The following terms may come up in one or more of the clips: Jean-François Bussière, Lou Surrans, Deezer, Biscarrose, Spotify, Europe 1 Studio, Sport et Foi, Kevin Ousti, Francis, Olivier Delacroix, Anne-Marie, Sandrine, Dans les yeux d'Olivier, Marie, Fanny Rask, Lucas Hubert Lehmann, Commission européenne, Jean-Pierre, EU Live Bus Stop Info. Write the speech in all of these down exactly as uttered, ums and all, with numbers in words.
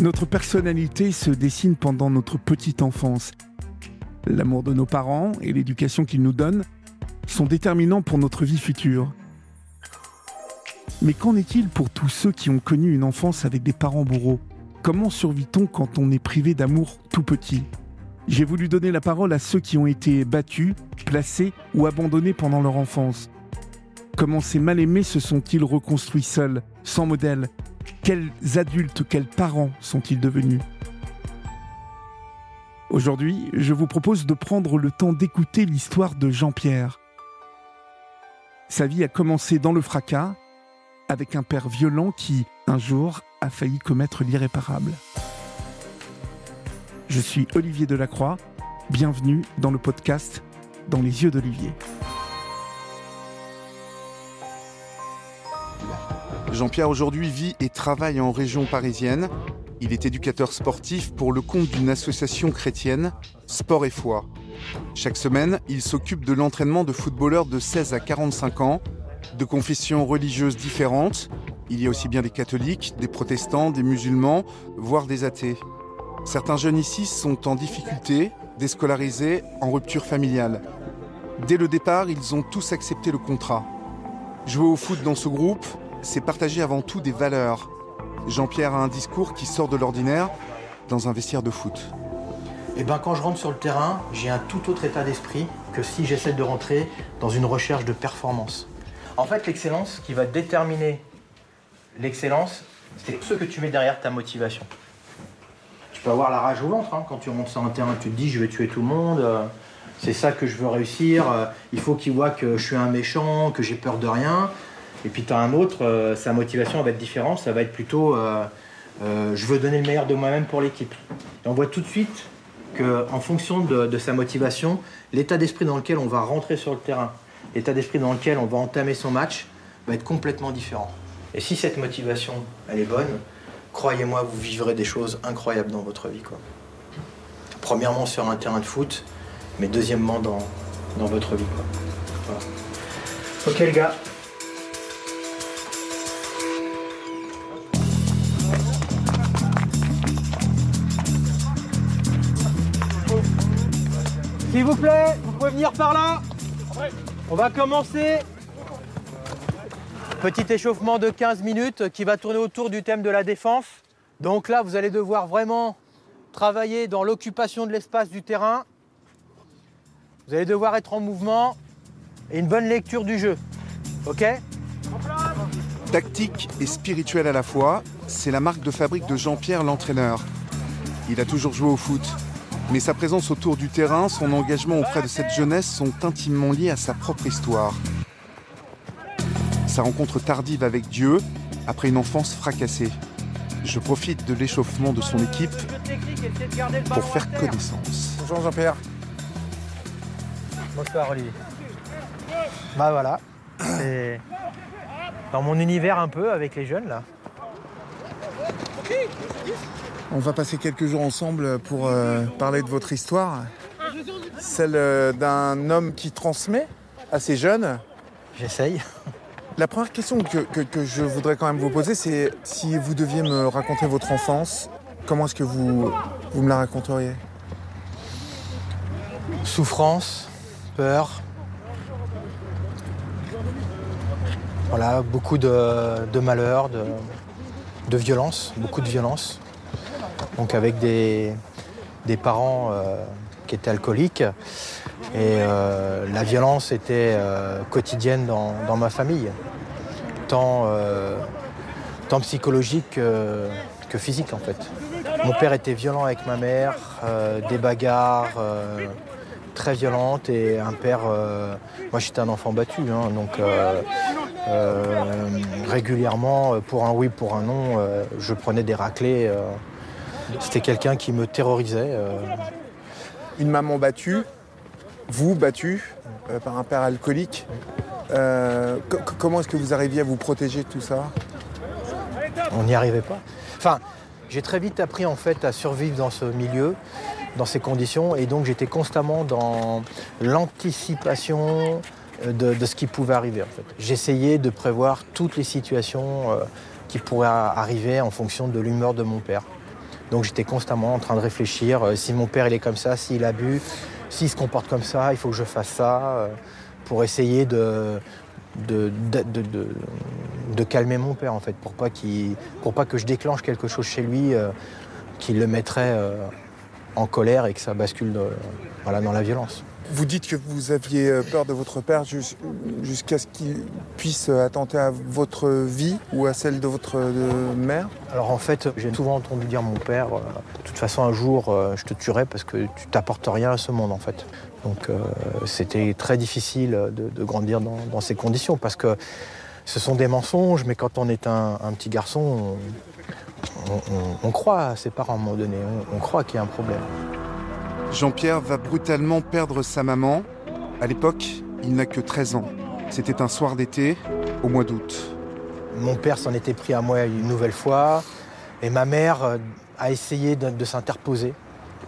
Notre personnalité se dessine pendant notre petite enfance. L'amour de nos parents et l'éducation qu'ils nous donnent sont déterminants pour notre vie future. Mais qu'en est-il pour tous ceux qui ont connu une enfance avec des parents bourreaux ? Comment survit-on quand on est privé d'amour tout petit ? J'ai voulu donner la parole à ceux qui ont été battus, placés ou abandonnés pendant leur enfance. Comment ces mal-aimés se sont-ils reconstruits seuls, sans modèle ? Quels adultes, quels parents sont-ils devenus ? Aujourd'hui, je vous propose de prendre le temps d'écouter l'histoire de Jean-Pierre. Sa vie a commencé dans le fracas, avec un père violent qui, un jour, a failli commettre l'irréparable. Je suis Olivier Delacroix, bienvenue dans le podcast « Dans les yeux d'Olivier ». Jean-Pierre aujourd'hui vit et travaille en région parisienne. Il est éducateur sportif pour le compte d'une association chrétienne, Sport et Foi. Chaque semaine, il s'occupe de l'entraînement de footballeurs de seize à quarante-cinq ans, de confessions religieuses différentes. Il y a aussi bien des catholiques, des protestants, des musulmans, voire des athées. Certains jeunes ici sont en difficulté, déscolarisés, en rupture familiale. Dès le départ, ils ont tous accepté le contrat. Jouer au foot dans ce groupe, c'est partager avant tout des valeurs. Jean-Pierre a un discours qui sort de l'ordinaire dans un vestiaire de foot. Eh ben, quand je rentre sur le terrain, j'ai un tout autre état d'esprit que si j'essaie de rentrer dans une recherche de performance. En fait, l'excellence, ce qui va déterminer l'excellence, c'est ce que tu mets derrière ta motivation. Tu peux avoir la rage au ventre hein, quand tu rentres sur un terrain, tu te dis je vais tuer tout le monde, euh, c'est ça que je veux réussir, euh, il faut qu'ils voient que je suis un méchant, que j'ai peur de rien. Et puis tu as un autre, euh, sa motivation va être différente, ça va être plutôt euh, euh, je veux donner le meilleur de moi-même pour l'équipe. Et on voit tout de suite qu'en fonction de, de sa motivation, l'état d'esprit dans lequel on va rentrer sur le terrain, l'état d'esprit dans lequel on va entamer son match, va être complètement différent. Et si cette motivation, elle est bonne, croyez-moi, vous vivrez des choses incroyables dans votre vie, quoi. Premièrement sur un terrain de foot, mais deuxièmement dans, dans votre vie, quoi. Voilà. Ok les gars. S'il vous plaît, vous pouvez venir par là. On va commencer. Petit échauffement de quinze minutes qui va tourner autour du thème de la défense. Donc là, vous allez devoir vraiment travailler dans l'occupation de l'espace du terrain. Vous allez devoir être en mouvement et une bonne lecture du jeu. OK ? Tactique et spirituel à la fois, c'est la marque de fabrique de Jean-Pierre, l'entraîneur. Il a toujours joué au foot, mais sa présence autour du terrain, son engagement auprès de cette jeunesse sont intimement liés à sa propre histoire. Sa rencontre tardive avec Dieu, après une enfance fracassée. Je profite de l'échauffement de son équipe pour faire connaissance. Bonjour Jean-Pierre. Bonsoir Olivier. Bah voilà, c'est dans mon univers un peu avec les jeunes là. On va passer quelques jours ensemble pour euh, parler de votre histoire. Celle d'un homme qui transmet à ses jeunes. J'essaye. La première question que, que, que je voudrais quand même vous poser, c'est si vous deviez me raconter votre enfance, comment est-ce que vous, vous me la raconteriez ? Souffrance, peur. Voilà, beaucoup de, de malheur, de, de violence, beaucoup de violence. Donc avec des, des parents euh, qui étaient alcooliques. Et euh, la violence était euh, quotidienne dans, dans ma famille, tant, euh, tant psychologique que, que physique en fait. Mon père était violent avec ma mère, euh, des bagarres euh, très violentes et un père... Euh, moi j'étais un enfant battu, hein, donc euh, euh, régulièrement, pour un oui, pour un non, euh, je prenais des raclées. Euh, c'était quelqu'un qui me terrorisait. Euh. Une maman battue. Vous, battu euh, par un père alcoolique, euh, co- comment est-ce que vous arriviez à vous protéger de tout ça ? On n'y arrivait pas. Enfin, j'ai très vite appris en fait à survivre dans ce milieu, dans ces conditions, et donc j'étais constamment dans l'anticipation de, de ce qui pouvait arriver en fait. J'essayais de prévoir toutes les situations euh, qui pourraient arriver en fonction de l'humeur de mon père. Donc j'étais constamment en train de réfléchir, euh, si mon père il est comme ça, s'il a bu, s'il se comporte comme ça, il faut que je fasse ça, euh, pour essayer de, de, de, de, de, de calmer mon père en fait, pour pas, qu'il, pour pas que je déclenche quelque chose chez lui euh, qui le mettrait euh, en colère et que ça bascule de, voilà, dans la violence. Vous dites que vous aviez peur de votre père jusqu'à ce qu'il puisse attenter à votre vie ou à celle de votre mère? Alors en fait, j'ai souvent entendu dire à mon père, de toute façon un jour je te tuerai parce que tu t'apportes rien à ce monde en fait. Donc euh, c'était très difficile de, de grandir dans, dans ces conditions parce que ce sont des mensonges, mais quand on est un, un petit garçon, on, on, on croit à ses parents à un moment donné, on, on croit qu'il y a un problème. Jean-Pierre va brutalement perdre sa maman. À l'époque, il n'a que treize ans. C'était un soir d'été, au mois d'août. Mon père s'en était pris à moi une nouvelle fois, et ma mère a essayé de, de s'interposer.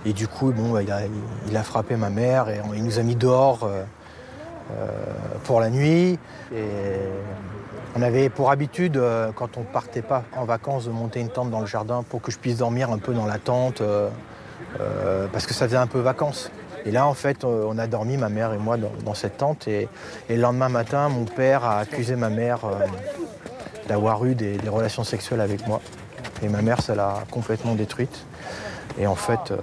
Et du coup, bon, il a, il a frappé ma mère, et il nous a mis dehors euh, pour la nuit. Et on avait pour habitude, quand on partait pas en vacances, de monter une tente dans le jardin pour que je puisse dormir un peu dans la tente. Euh, Euh, parce que ça faisait un peu vacances. Et là, en fait, on a dormi, ma mère et moi, dans, dans cette tente. Et, et le lendemain matin, mon père a accusé ma mère euh, d'avoir eu des, des relations sexuelles avec moi. Et ma mère, ça l'a complètement détruite. Et en fait, euh,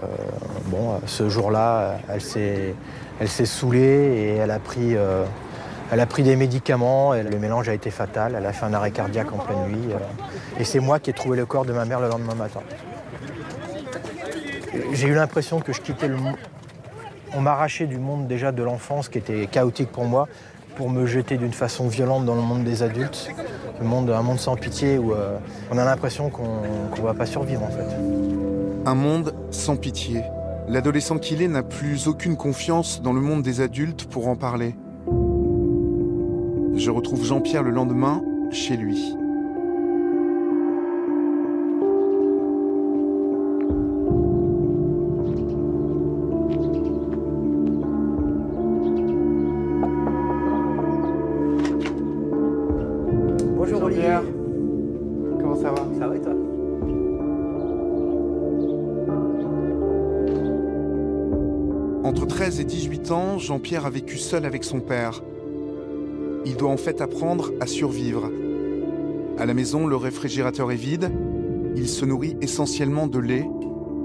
bon, ce jour-là, elle s'est, elle s'est saoulée et elle a pris, euh, elle a pris des médicaments. Et le mélange a été fatal. Elle a fait un arrêt cardiaque en pleine nuit. Euh, et c'est moi qui ai trouvé le corps de ma mère le lendemain matin. J'ai eu l'impression que je quittais le monde. On m'arrachait du monde déjà de l'enfance, qui était chaotique pour moi, pour me jeter d'une façon violente dans le monde des adultes. Le monde, un monde sans pitié où euh, on a l'impression qu'on ne va pas survivre en fait. Un monde sans pitié. L'adolescent qu'il est n'a plus aucune confiance dans le monde des adultes pour en parler. Je retrouve Jean-Pierre le lendemain chez lui. dix-huit ans, Jean-Pierre a vécu seul avec son père. Il doit en fait apprendre à survivre. À la maison, le réfrigérateur est vide. Il se nourrit essentiellement de lait.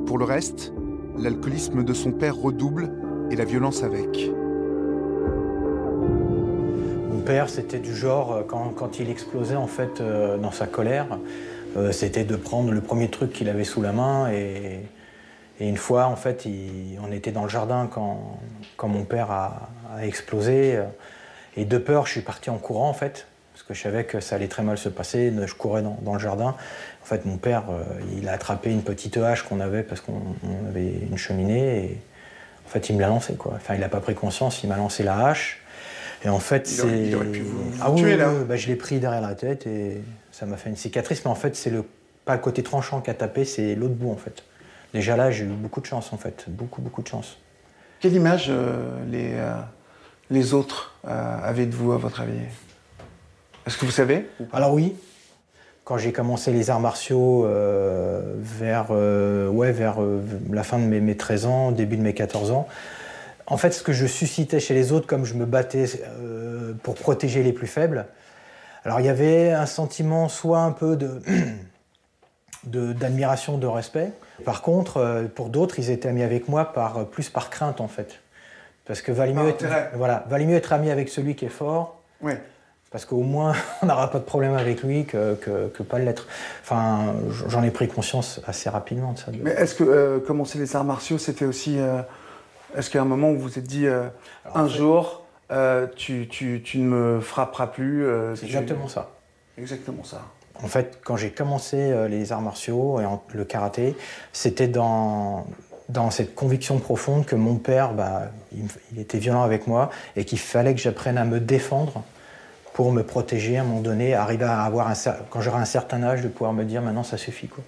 Pour le reste, l'alcoolisme de son père redouble et la violence avec. Mon père, c'était du genre, quand, quand il explosait en fait euh, dans sa colère, euh, c'était de prendre le premier truc qu'il avait sous la main et... Et une fois, en fait, il, on était dans le jardin quand, quand mon père a, a explosé. Et de peur, je suis parti en courant, en fait, parce que je savais que ça allait très mal se passer. Je courais dans, dans le jardin. En fait, mon père, il a attrapé une petite hache qu'on avait parce qu'on on avait une cheminée. Et en fait, il me l'a lancée, quoi. Enfin, il n'a pas pris conscience, il m'a lancé la hache. Et en fait, il c'est... Aurait, il aurait pu vous, vous ah, tuer, oui, là. Oui, bah, je l'ai pris derrière la tête et ça m'a fait une cicatrice. Mais en fait, c'est le, pas le côté tranchant qui a tapé, c'est l'autre bout, en fait. Déjà là, j'ai eu beaucoup de chance en fait, beaucoup, beaucoup de chance. Quelle image euh, les, euh, les autres euh, avaient de vous, à votre avis? Est-ce que vous savez? Alors oui, quand j'ai commencé les arts martiaux euh, vers, euh, ouais, vers euh, la fin de mes, mes treize ans, début de mes quatorze ans, en fait, ce que je suscitais chez les autres, comme je me battais euh, pour protéger les plus faibles, alors il y avait un sentiment soit un peu de... de d'admiration, de respect. Par contre, pour d'autres, ils étaient amis avec moi par, plus par crainte, en fait. Parce que valait mieux, être, voilà, valait mieux être ami avec celui qui est fort, ouais. Parce qu'au moins, on n'aura pas de problème avec lui que, que, que pas l'être. Enfin, j'en ai pris conscience assez rapidement de ça. Mais est-ce que euh, commencer les arts martiaux, c'était aussi... Euh, est-ce qu'à un moment où vous vous êtes dit, euh, alors, un en fait, jour, euh, tu, tu, tu ne me frapperas plus euh, C'est tu... exactement ça. Exactement ça. En fait, quand j'ai commencé les arts martiaux et le karaté, c'était dans, dans cette conviction profonde que mon père, bah, il, il était violent avec moi et qu'il fallait que j'apprenne à me défendre pour me protéger à un moment donné, arriver à avoir, un, quand j'aurai un certain âge, de pouvoir me dire « maintenant, ça suffit ». quoi.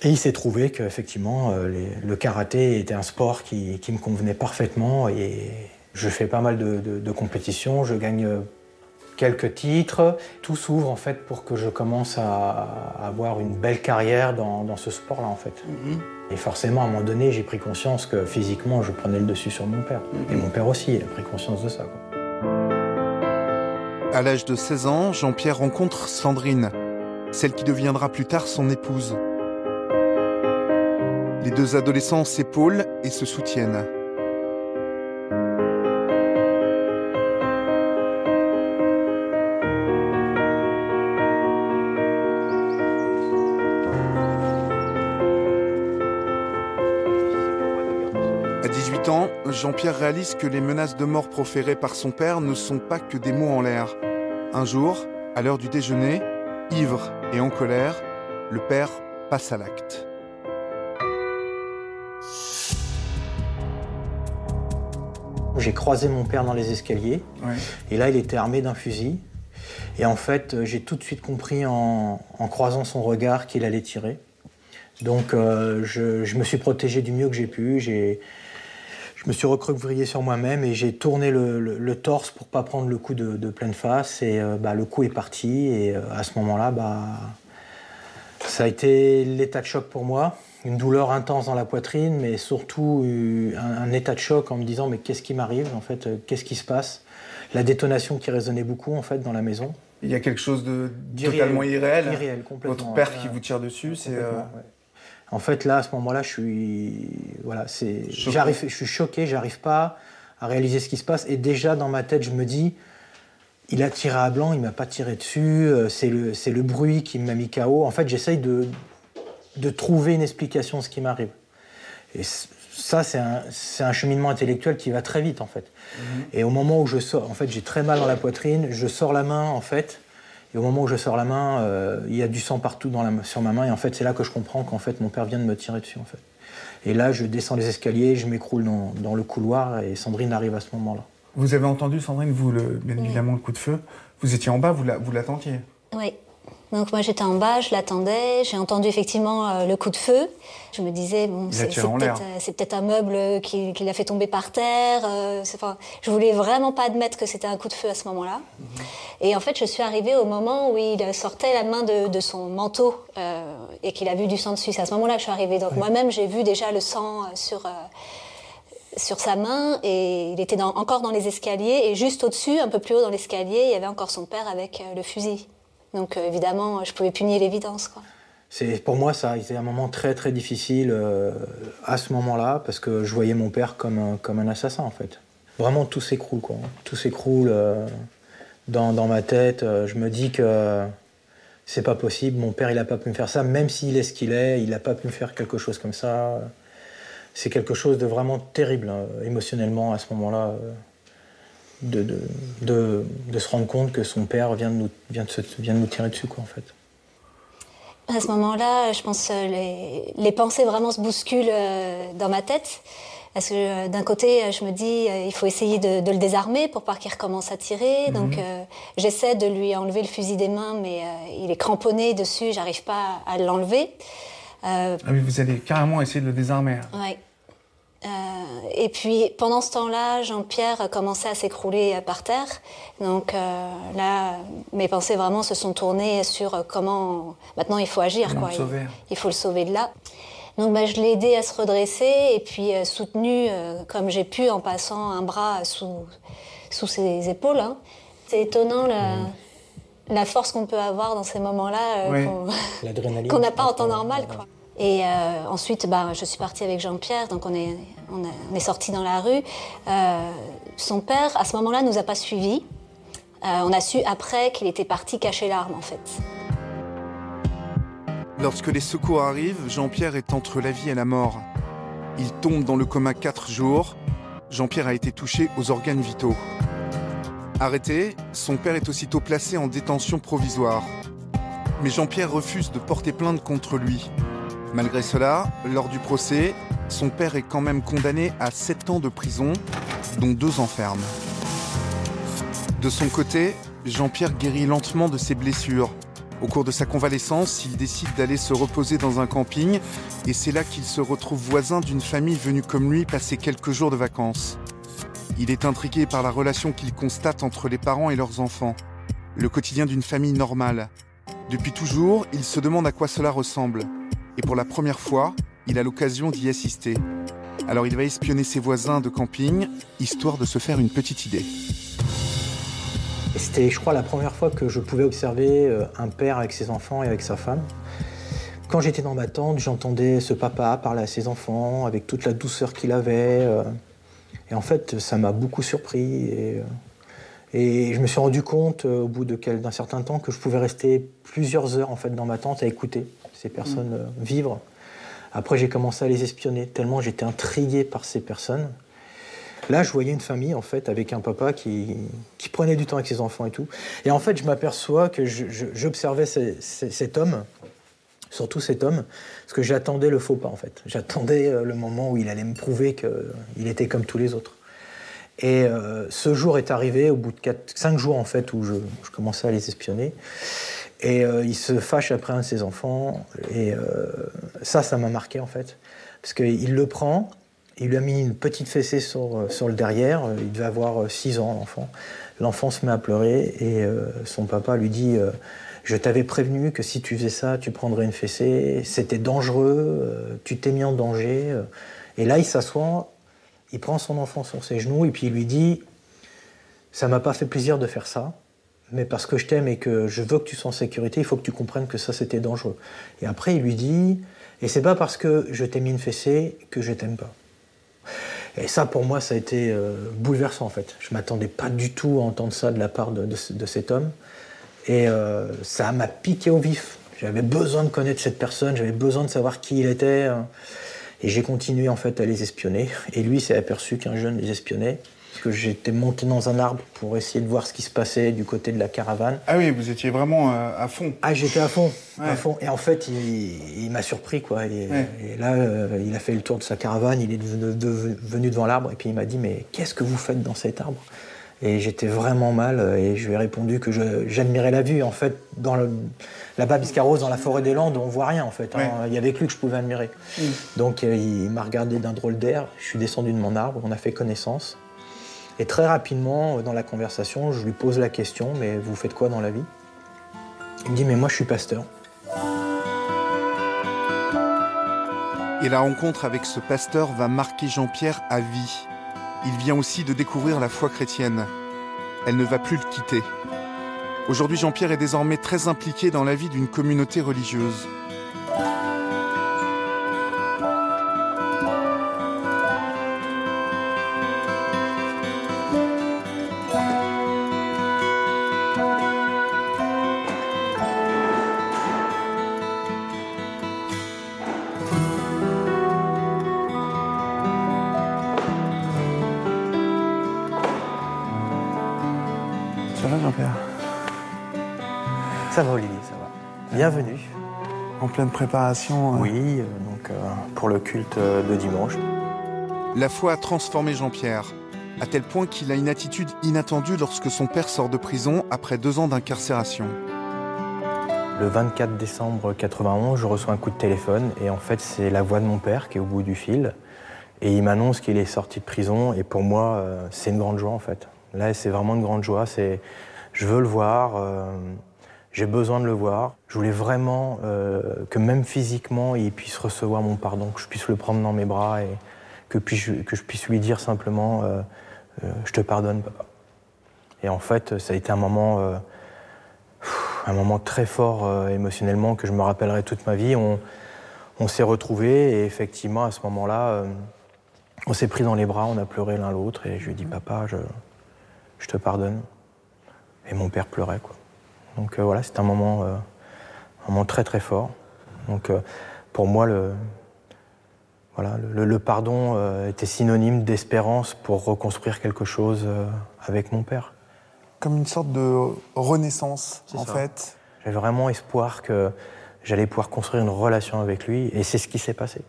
Et il s'est trouvé qu'effectivement, les, le karaté était un sport qui, qui me convenait parfaitement et je fais pas mal de, de, de compétitions, je gagne quelques titres. Tout s'ouvre en fait pour que je commence à avoir une belle carrière dans, dans ce sport-là en fait. Mm-hmm. Et forcément, à un moment donné, j'ai pris conscience que physiquement, je prenais le dessus sur mon père. Mm-hmm. Et mon père aussi, il a pris conscience de ça, quoi. À l'âge de seize ans, Jean-Pierre rencontre Sandrine, celle qui deviendra plus tard son épouse. Les deux adolescents s'épaulent et se soutiennent. Jean-Pierre réalise que les menaces de mort proférées par son père ne sont pas que des mots en l'air. Un jour, à l'heure du déjeuner, ivre et en colère, le père passe à l'acte. J'ai croisé mon père dans les escaliers, ouais. Et là, il était armé d'un fusil. Et en fait, j'ai tout de suite compris en, en croisant son regard qu'il allait tirer. Donc, euh, je, je me suis protégé du mieux que j'ai pu. J'ai... Je me suis recroquevillé sur moi-même et j'ai tourné le, le, le torse pour pas prendre le coup de, de pleine face. Et euh, bah, le coup est parti. Et euh, à ce moment-là, bah, ça a été l'état de choc pour moi. Une douleur intense dans la poitrine, mais surtout euh, un, un état de choc en me disant « mais qu'est-ce qui m'arrive en fait euh, Qu'est-ce qui se passe ?» La détonation qui résonnait beaucoup en fait dans la maison. Il y a quelque chose de totalement irréel. Irréel, complètement. Votre père ouais, qui vous tire dessus, c'est... Euh... Ouais. En fait, là, à ce moment-là, je suis, voilà, c'est, j'arrive, je suis choqué, j'arrive pas à réaliser ce qui se passe. Et déjà, dans ma tête, je me dis, il a tiré à blanc, il m'a pas tiré dessus, c'est le, c'est le bruit qui m'a mis K O. En fait, j'essaye de, de trouver une explication de ce qui m'arrive. Et ça, c'est un, c'est un cheminement intellectuel qui va très vite, en fait. Mm-hmm. Et au moment où je sors, en fait, j'ai très mal dans la poitrine, je sors la main, en fait. Et au moment où je sors la main, euh, il y a du sang partout dans la, sur ma main. Et en fait, c'est là que je comprends qu'en fait, mon père vient de me tirer dessus. En fait. Et là, je descends les escaliers, je m'écroule dans, dans le couloir et Sandrine arrive à ce moment-là. Vous avez entendu, Sandrine, vous, le, bien évidemment, le coup de feu. Vous étiez en bas, vous, la, vous l'attendiez. Oui. Donc moi, j'étais en bas, je l'attendais. J'ai entendu effectivement euh, le coup de feu. Je me disais, bon, c'est, c'est, peut-être, euh, c'est peut-être un meuble qui, qui l'a fait tomber par terre. Euh, c'est, enfin, je voulais vraiment pas admettre que c'était un coup de feu à ce moment-là. Mm-hmm. Et en fait, je suis arrivée au moment où il sortait la main de, de son manteau euh, et qu'il a vu du sang dessus. C'est à ce moment-là que je suis arrivée. Donc oui. Moi-même, j'ai vu déjà le sang sur, euh, sur sa main. Et il était dans, encore dans les escaliers. Et juste au-dessus, un peu plus haut dans l'escalier, il y avait encore son père avec euh, le fusil. Donc euh, évidemment, je pouvais punir l'évidence, quoi. C'est, pour moi, ça a été un moment très très difficile euh, à ce moment-là, parce que je voyais mon père comme un, comme un assassin, en fait. Vraiment, tout s'écroule, quoi. Tout s'écroule euh, dans, dans ma tête. Je me dis que c'est pas possible. Mon père, il a pas pu me faire ça, même s'il est ce qu'il est. Il a pas pu me faire quelque chose comme ça. C'est quelque chose de vraiment terrible, hein, émotionnellement, à ce moment-là. Euh. De, de, de, de se rendre compte que son père vient de nous, vient de se, vient de nous tirer dessus, quoi, en fait. À ce moment-là, je pense que les, les pensées vraiment se bousculent dans ma tête. Parce que d'un côté, je me dis il faut essayer de, de le désarmer pour pas qu'il recommence à tirer. Mm-hmm. Donc euh, j'essaie de lui enlever le fusil des mains, mais euh, il est cramponné dessus, j'arrive pas à l'enlever. Euh, ah oui, vous allez carrément essayer de le désarmer. Oui. Euh, et puis, pendant ce temps-là, Jean-Pierre commençait à s'écrouler par terre. Donc euh, là, mes pensées vraiment se sont tournées sur comment... Maintenant, il faut agir, quoi. Il, il faut le sauver de là. Donc, bah, je l'ai aidé à se redresser et puis euh, soutenu euh, comme j'ai pu en passant un bras sous, sous ses épaules. Hein. C'est étonnant, la, mmh. la force qu'on peut avoir dans ces moments-là, euh, oui. qu'on n'a pas en temps normal, quoi. Et euh, ensuite, bah, je suis partie avec Jean-Pierre, donc on est, on a, on est sortis dans la rue. Euh, son père, à ce moment-là, ne nous a pas suivis. Euh, on a su après qu'il était parti cacher l'arme, en fait. Lorsque les secours arrivent, Jean-Pierre est entre la vie et la mort. Il tombe dans le coma quatre jours. Jean-Pierre a été touché aux organes vitaux. Arrêté, son père est aussitôt placé en détention provisoire. Mais Jean-Pierre refuse de porter plainte contre lui. Malgré cela, lors du procès, son père est quand même condamné à sept ans de prison, dont deux ans ferme. De son côté, Jean-Pierre guérit lentement de ses blessures. Au cours de sa convalescence, il décide d'aller se reposer dans un camping et c'est là qu'il se retrouve voisin d'une famille venue comme lui passer quelques jours de vacances. Il est intrigué par la relation qu'il constate entre les parents et leurs enfants. le quotidien d'une famille normale. Depuis toujours, il se demande à quoi cela ressemble. Et pour la première fois, il a l'occasion d'y assister. Alors il va espionner ses voisins de camping, histoire de se faire une petite idée. C'était, je crois, la première fois que je pouvais observer un père avec ses enfants et avec sa femme. Quand j'étais dans ma tente, j'entendais ce papa parler à ses enfants avec toute la douceur qu'il avait. Et en fait, ça m'a beaucoup surpris. Et, et je me suis rendu compte, au bout de quel, d'un certain temps, que je pouvais rester plusieurs heures en fait, dans ma tente à écouter ces personnes mmh. vivre. Après, j'ai commencé à les espionner, tellement j'étais intrigué par ces personnes. Là, je voyais une famille, en fait, avec un papa qui, qui prenait du temps avec ses enfants et tout. Et en fait, je m'aperçois que je, je, j'observais ces, ces, cet homme, surtout cet homme, parce que j'attendais le faux pas, en fait. J'attendais le moment où il allait me prouver qu'il était comme tous les autres. Et euh, ce jour est arrivé, au bout de cinq jours, en fait, où je, je commençais à les espionner. Et euh, il se fâche après un de ses enfants. Et euh, ça, ça m'a marqué, en fait. Parce qu'il le prend, il lui a mis une petite fessée sur, sur le derrière. Il devait avoir six ans, l'enfant. L'enfant se met à pleurer et euh, son papa lui dit euh, « Je t'avais prévenu que si tu faisais ça, tu prendrais une fessée. C'était dangereux, euh, tu t'es mis en danger. » Et là, il s'assoit, il prend son enfant sur ses genoux et puis il lui dit « Ça m'a pas fait plaisir de faire ça. » Mais parce que je t'aime et que je veux que tu sois en sécurité, il faut que tu comprennes que ça, c'était dangereux. » Et après, il lui dit « Et c'est pas parce que je t'ai mis une fessée que je t'aime pas. » Et ça, pour moi, ça a été euh, bouleversant, en fait. Je m'attendais pas du tout à entendre ça de la part de, de, de cet homme. Et euh, ça m'a piqué au vif. J'avais besoin de connaître cette personne, j'avais besoin de savoir qui il était. Et j'ai continué, en fait, à les espionner. Et lui s'est aperçu qu'un jeune les espionnait. Que j'étais monté dans un arbre pour essayer de voir ce qui se passait du côté de la caravane. Ah oui, vous étiez vraiment euh, à fond. Ah, j'étais à fond, ouais. à fond. Et en fait, il, il m'a surpris, quoi. Et, ouais. et là, euh, il a fait le tour de sa caravane, il est de, de, de, venu devant l'arbre, et puis il m'a dit « Mais qu'est-ce que vous faites dans cet arbre ?» Et j'étais vraiment mal, et je lui ai répondu que je, j'admirais la vue. En fait, dans le, là-bas, Biscarrose, dans la forêt des Landes, on voit rien, en fait. Hein. Ouais. Il y avait que lui que je pouvais admirer. Mmh. Donc, il m'a regardé d'un drôle d'air, je suis descendu de mon arbre, on a fait connaissance. Et très rapidement, dans la conversation, je lui pose la question « Mais vous faites quoi dans la vie ?» Il me dit « Mais moi, je suis pasteur. » Et la rencontre avec ce pasteur va marquer Jean-Pierre à vie. Il vient aussi de découvrir la foi chrétienne. Elle ne va plus le quitter. Aujourd'hui, Jean-Pierre est désormais très impliqué dans la vie d'une communauté religieuse. Ça va, Olivier, ça va. Bienvenue. En pleine préparation. Euh... Oui, euh, donc euh, pour le culte euh, de dimanche. La foi a transformé Jean-Pierre, à tel point qu'il a une attitude inattendue lorsque son père sort de prison après deux ans d'incarcération. Le vingt-quatre décembre quatre-vingt-onze, je reçois un coup de téléphone et en fait, c'est la voix de mon père qui est au bout du fil. Et il m'annonce qu'il est sorti de prison et pour moi, euh, c'est une grande joie en fait. Là, c'est vraiment une grande joie. C'est... Je veux le voir. Euh... J'ai besoin de le voir. Je voulais vraiment euh, que même physiquement, il puisse recevoir mon pardon, que je puisse le prendre dans mes bras et que, je, que je puisse lui dire simplement euh, euh, « Je te pardonne, papa ». Et en fait, ça a été un moment, euh, un moment très fort euh, émotionnellement que je me rappellerai toute ma vie. On, on s'est retrouvés et effectivement, à ce moment-là, euh, on s'est pris dans les bras, on a pleuré l'un l'autre et je lui ai dit « Papa, je, je te pardonne ». Et mon père pleurait, quoi. Donc euh, voilà, c'est un moment, euh, un moment très très fort. Donc euh, pour moi, le, voilà, le, le pardon euh, était synonyme d'espérance pour reconstruire quelque chose euh, avec mon père. Comme une sorte de renaissance, c'est en ça. fait. J'avais vraiment espoir que j'allais pouvoir construire une relation avec lui, et c'est ce qui s'est passé.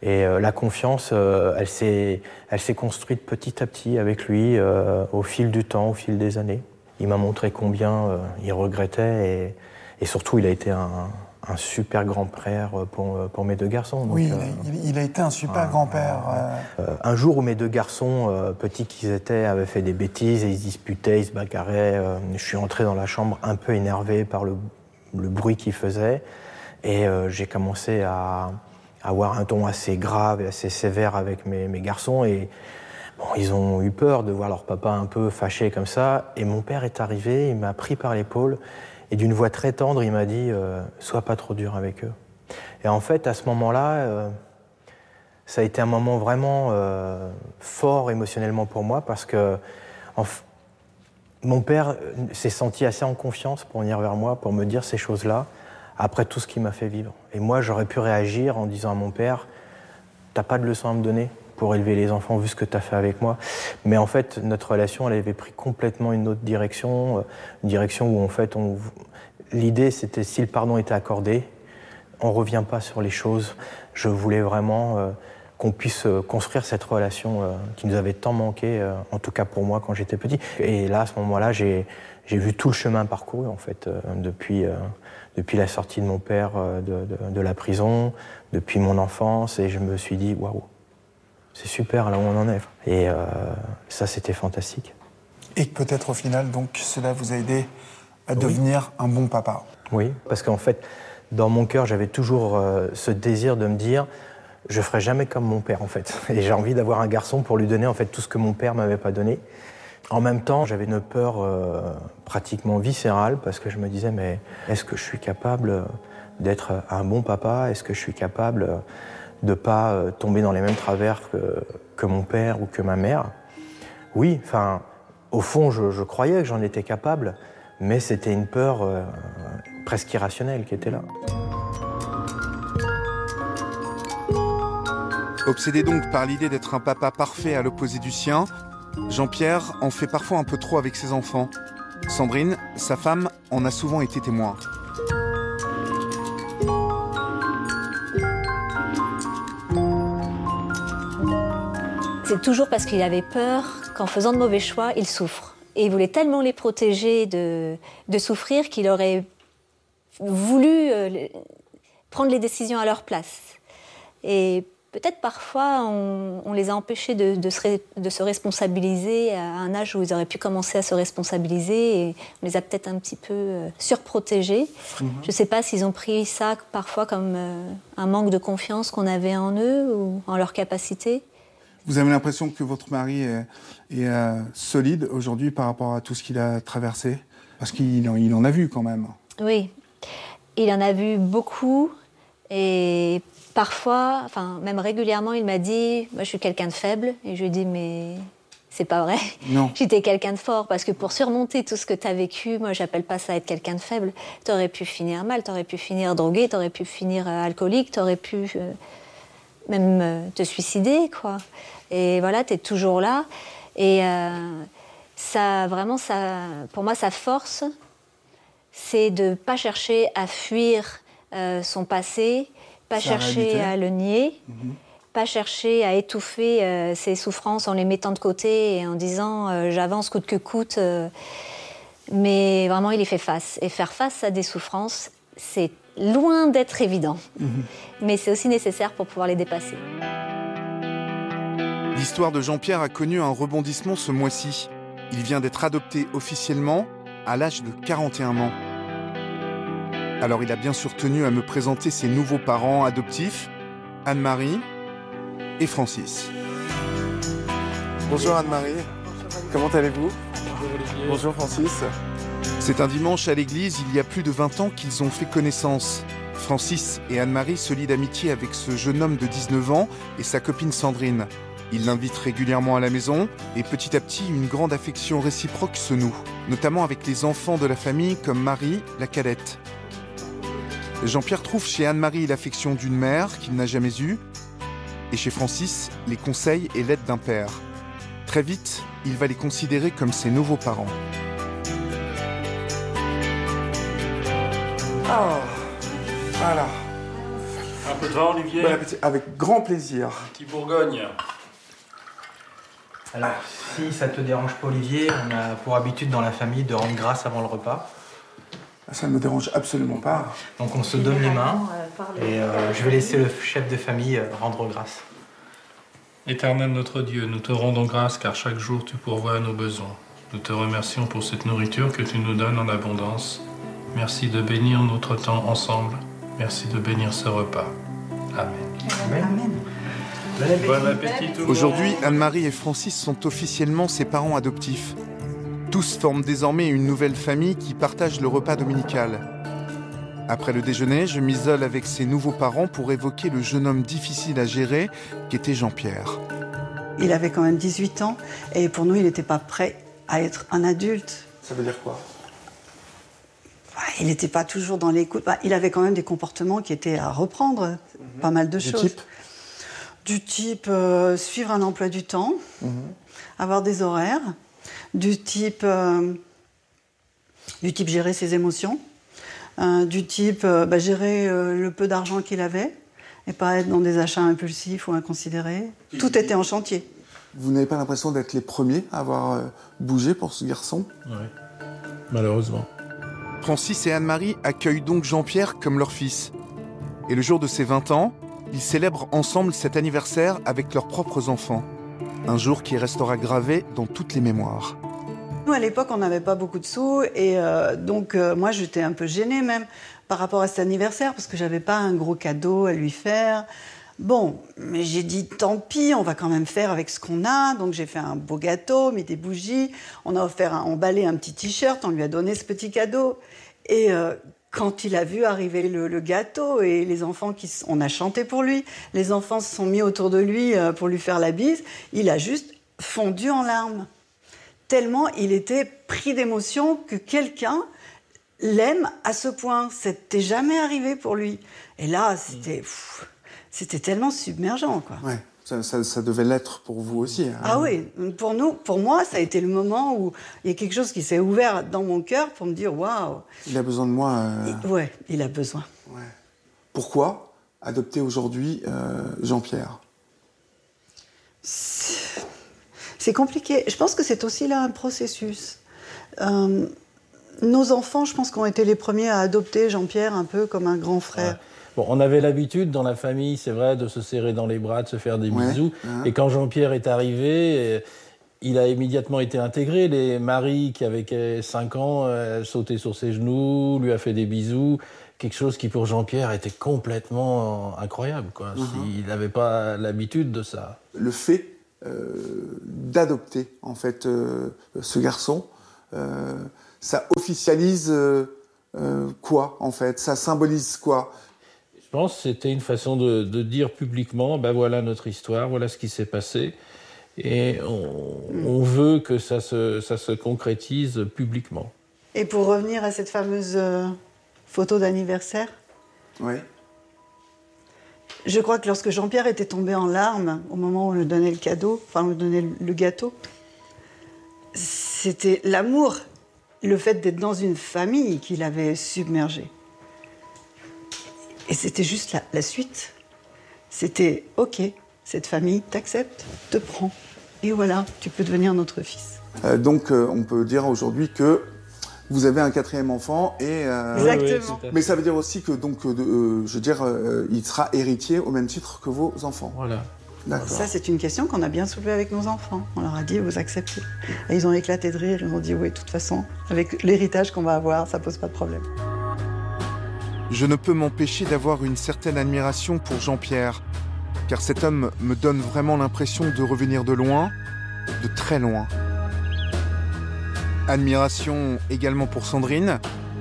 Et euh, la confiance, euh, elle, s'est, elle s'est construite petit à petit avec lui, euh, au fil du temps, au fil des années. Il m'a montré combien euh, il regrettait et, et surtout il a été un, un super grand-père pour, pour mes deux garçons. Donc, oui, il a, euh, il a été un super un, grand-père. Un, euh... un jour où mes deux garçons, euh, petits qu'ils étaient, avaient fait des bêtises et ils se disputaient, ils se bagarraient. Euh, je suis entré dans la chambre un peu énervé par le, le bruit qu'ils faisaient et euh, j'ai commencé à avoir un ton assez grave et assez sévère avec mes, mes garçons et bon, ils ont eu peur de voir leur papa un peu fâché comme ça et mon père est arrivé, il m'a pris par l'épaule et d'une voix très tendre, il m'a dit euh, « Sois pas trop dur avec eux ». Et en fait, à ce moment-là, euh, ça a été un moment vraiment euh, fort émotionnellement pour moi parce que en f... mon père s'est senti assez en confiance pour venir vers moi, pour me dire ces choses-là, après tout ce qu'il m'a fait vivre. Et moi, j'aurais pu réagir en disant à mon père « T'as pas de leçon à me donner pour élever les enfants, vu ce que tu as fait avec moi. » Mais en fait, notre relation, elle avait pris complètement une autre direction, une direction où, en fait, on... l'idée, c'était si le pardon était accordé, on ne revient pas sur les choses. Je voulais vraiment euh, qu'on puisse construire cette relation euh, qui nous avait tant manqué, euh, en tout cas pour moi, quand j'étais petit. Et là, à ce moment-là, j'ai, j'ai vu tout le chemin parcouru, en fait, euh, depuis... Euh... depuis la sortie de mon père de, de, de la prison, depuis mon enfance, et je me suis dit, waouh, c'est super là où on en est. Et euh, ça, c'était fantastique. Et peut-être au final, donc, cela vous a aidé à oui. devenir un bon papa. Oui, parce qu'en fait, dans mon cœur, j'avais toujours euh, ce désir de me dire, je ferai jamais comme mon père, en fait. Et j'ai envie d'avoir un garçon pour lui donner, en fait, tout ce que mon père m'avait pas donné. En même temps, j'avais une peur euh, pratiquement viscérale parce que je me disais, mais est-ce que je suis capable d'être un bon papa ? Est-ce que je suis capable de ne pas euh, tomber dans les mêmes travers que, que mon père ou que ma mère ? Oui, enfin, au fond, je, je croyais que j'en étais capable, mais c'était une peur euh, presque irrationnelle qui était là. Obsédé donc par l'idée d'être un papa parfait à l'opposé du sien, Jean-Pierre en fait parfois un peu trop avec ses enfants. Sandrine, sa femme, en a souvent été témoin. C'est toujours parce qu'il avait peur qu'en faisant de mauvais choix, il souffre. Et il voulait tellement les protéger de, de souffrir qu'il aurait voulu euh, prendre les décisions à leur place. Et peut-être parfois, on, on les a empêchés de, de, se ré, de se responsabiliser à un âge où ils auraient pu commencer à se responsabiliser. Et on les a peut-être un petit peu euh, surprotégés. Mm-hmm. Je ne sais pas s'ils ont pris ça parfois comme euh, un manque de confiance qu'on avait en eux ou en leur capacité. Vous avez l'impression que votre mari est, est euh, solide aujourd'hui par rapport à tout ce qu'il a traversé ? Parce qu'il en, il en a vu quand même. Oui, il en a vu beaucoup et... Parfois, enfin, même régulièrement, il m'a dit « Moi, je suis quelqu'un de faible ». Et je lui ai dit « Mais c'est pas vrai. Non. J'étais quelqu'un de fort. Parce que pour surmonter tout ce que tu as vécu, moi, j'appelle pas ça être quelqu'un de faible. Tu aurais pu finir mal, tu aurais pu finir drogué, tu aurais pu finir euh, alcoolique, tu aurais pu euh, même euh, te suicider, quoi. Et voilà, tu es toujours là. » Et euh, ça, vraiment, ça, pour moi, sa force, c'est de pas chercher à fuir euh, son passé, pas Sa chercher réalité. À le nier, mmh. pas chercher à étouffer euh, ses souffrances en les mettant de côté et en disant euh, « j'avance coûte que coûte euh, ». Mais vraiment, il y fait face. Et faire face à des souffrances, c'est loin d'être évident. Mmh. Mais c'est aussi nécessaire pour pouvoir les dépasser. L'histoire de Jean-Pierre a connu un rebondissement ce mois-ci. Il vient d'être adopté officiellement à l'âge de quarante et un ans. Alors il a bien sûr tenu à me présenter ses nouveaux parents adoptifs, Anne-Marie et Francis. Bonjour Anne-Marie. Bonjour. Comment allez-vous ? Bonjour Olivier. Bonjour Francis. C'est un dimanche à l'église, il y a plus de vingt ans qu'ils ont fait connaissance. Francis et Anne-Marie se lient d'amitié avec ce jeune homme de dix-neuf ans et sa copine Sandrine. Ils l'invitent régulièrement à la maison et petit à petit, une grande affection réciproque se noue, notamment avec les enfants de la famille comme Marie, la cadette. Jean-Pierre trouve chez Anne-Marie l'affection d'une mère qu'il n'a jamais eue et chez Francis, les conseils et l'aide d'un père. Très vite, il va les considérer comme ses nouveaux parents. Ah, voilà. Un peu de vin, Olivier ? Bon appétit, avec grand plaisir. Un petit Bourgogne. Alors, ah. si ça te dérange pas, Olivier, on a pour habitude dans la famille de rendre grâce avant le repas. Ça ne me dérange absolument pas. Donc on se donne les mains et euh, je vais laisser le chef de famille rendre grâce. Éternel notre Dieu, nous te rendons grâce car chaque jour tu pourvois à nos besoins. Nous te remercions pour cette nourriture que tu nous donnes en abondance. Merci de bénir notre temps ensemble. Merci de bénir ce repas. Amen. Amen. Amen. Bon appétit. Bon appétit tout le monde. Aujourd'hui, Anne-Marie et Francis sont officiellement ses parents adoptifs. Tous forment désormais une nouvelle famille qui partage le repas dominical. Après le déjeuner, je m'isole avec ses nouveaux parents pour évoquer le jeune homme difficile à gérer qu'était Jean-Pierre. Il avait quand même dix-huit ans et pour nous, il n'était pas prêt à être un adulte. Ça veut dire quoi ? Il n'était pas toujours dans l'écoute. Il avait quand même des comportements qui étaient à reprendre, mmh. pas mal de du choses. Type. Du type euh, suivre un emploi du temps, mmh. avoir des horaires, du type, euh, du type gérer ses émotions, euh, du type euh, bah, gérer euh, le peu d'argent qu'il avait et pas être dans des achats impulsifs ou inconsidérés. Tout était en chantier. Vous n'avez pas l'impression d'être les premiers à avoir euh, bougé pour ce garçon ? Oui, malheureusement. Francis et Anne-Marie accueillent donc Jean-Pierre comme leur fils. Et le jour de ses vingt ans, ils célèbrent ensemble cet anniversaire avec leurs propres enfants. Un jour qui restera gravé dans toutes les mémoires. Nous, à l'époque, on n'avait pas beaucoup de sous. Et euh, donc, euh, moi, j'étais un peu gênée même par rapport à cet anniversaire parce que je n'avais pas un gros cadeau à lui faire. Bon, mais j'ai dit, tant pis, on va quand même faire avec ce qu'on a. Donc j'ai fait un beau gâteau, mis des bougies. On a offert, un, emballé un petit t-shirt, on lui a donné ce petit cadeau. Et euh, quand il a vu arriver le, le gâteau et les enfants, qui, on a chanté pour lui. Les enfants se sont mis autour de lui euh, pour lui faire la bise. Il a juste fondu en larmes. Tellement il était pris d'émotion que quelqu'un l'aime à ce point. C'était jamais arrivé pour lui. Et là, c'était... Pff, C'était tellement submergent, quoi. Ouais, ça, ça, ça devait l'être pour vous aussi. Hein. Ah oui, pour nous, pour moi, ça a été le moment où il y a quelque chose qui s'est ouvert dans mon cœur pour me dire waouh. Il a besoin de moi. Euh... Il, ouais, il a besoin. Ouais. Pourquoi adopter aujourd'hui euh, Jean-Pierre ? c'est... c'est compliqué. Je pense que c'est aussi là un processus. Euh, nos enfants, je pense, qu'ont été les premiers à adopter Jean-Pierre un peu comme un grand frère. Ouais. Bon, on avait l'habitude dans la famille, c'est vrai, de se serrer dans les bras, de se faire des ouais, bisous. Ouais. Et quand Jean-Pierre est arrivé, il a immédiatement été intégré. Les Marie, qui avait cinq ans, sautait sur ses genoux, lui a fait des bisous. Quelque chose qui, pour Jean-Pierre, était complètement incroyable, quoi. Uh-huh. Il n'avait pas l'habitude de ça. Le fait euh, d'adopter, en fait, euh, ce garçon, euh, ça officialise euh, euh, quoi, en fait ? Ça symbolise quoi ? Je pense que c'était une façon de, de dire publiquement, ben voilà notre histoire, voilà ce qui s'est passé. Et on, on veut que ça se, ça se concrétise publiquement. Et pour revenir à cette fameuse photo d'anniversaire, oui. Je crois que lorsque Jean-Pierre était tombé en larmes, au moment où on lui donnait le cadeau, enfin on lui donnait le gâteau, c'était l'amour, le fait d'être dans une famille qui l'avait submergé. Et c'était juste la, la suite. C'était « Ok, cette famille t'accepte, te prend. Et voilà, tu peux devenir notre fils. Euh, » Donc, euh, on peut dire aujourd'hui que vous avez un quatrième enfant et... Euh... Exactement. Oui, mais ça veut dire aussi que, donc, euh, je veux dire, euh, il sera héritier au même titre que vos enfants. Voilà. D'accord. Ça, c'est une question qu'on a bien soulevée avec nos enfants. On leur a dit « Vous acceptez ?» Et ils ont éclaté de rire. Ils ont dit « Oui, de toute façon, avec l'héritage qu'on va avoir, ça pose pas de problème. » Je ne peux m'empêcher d'avoir une certaine admiration pour Jean-Pierre, car cet homme me donne vraiment l'impression de revenir de loin, de très loin. Admiration également pour Sandrine,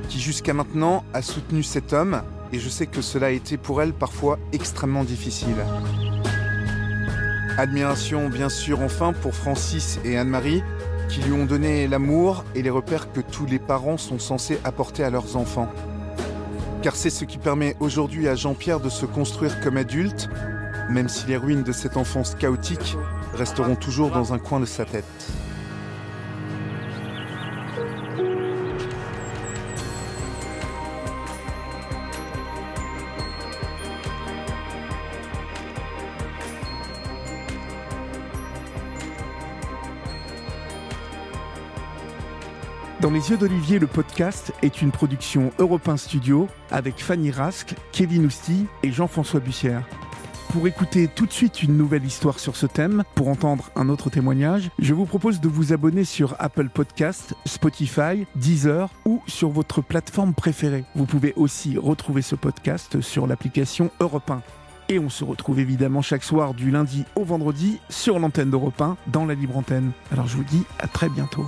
qui jusqu'à maintenant a soutenu cet homme, et je sais que cela a été pour elle parfois extrêmement difficile. Admiration bien sûr enfin pour Francis et Anne-Marie, qui lui ont donné l'amour et les repères que tous les parents sont censés apporter à leurs enfants. Car c'est ce qui permet aujourd'hui à Jean-Pierre de se construire comme adulte, même si les ruines de cette enfance chaotique resteront toujours dans un coin de sa tête. Dans les yeux d'Olivier, le podcast est une production Europe un Studio avec Fanny Rask, Kevin Ousti et Jean-François Bussière. Pour écouter tout de suite une nouvelle histoire sur ce thème, pour entendre un autre témoignage, je vous propose de vous abonner sur Apple Podcasts, Spotify, Deezer ou sur votre plateforme préférée. Vous pouvez aussi retrouver ce podcast sur l'application Europe un. Et on se retrouve évidemment chaque soir du lundi au vendredi sur l'antenne d'Europe un dans la libre antenne. Alors je vous dis à très bientôt.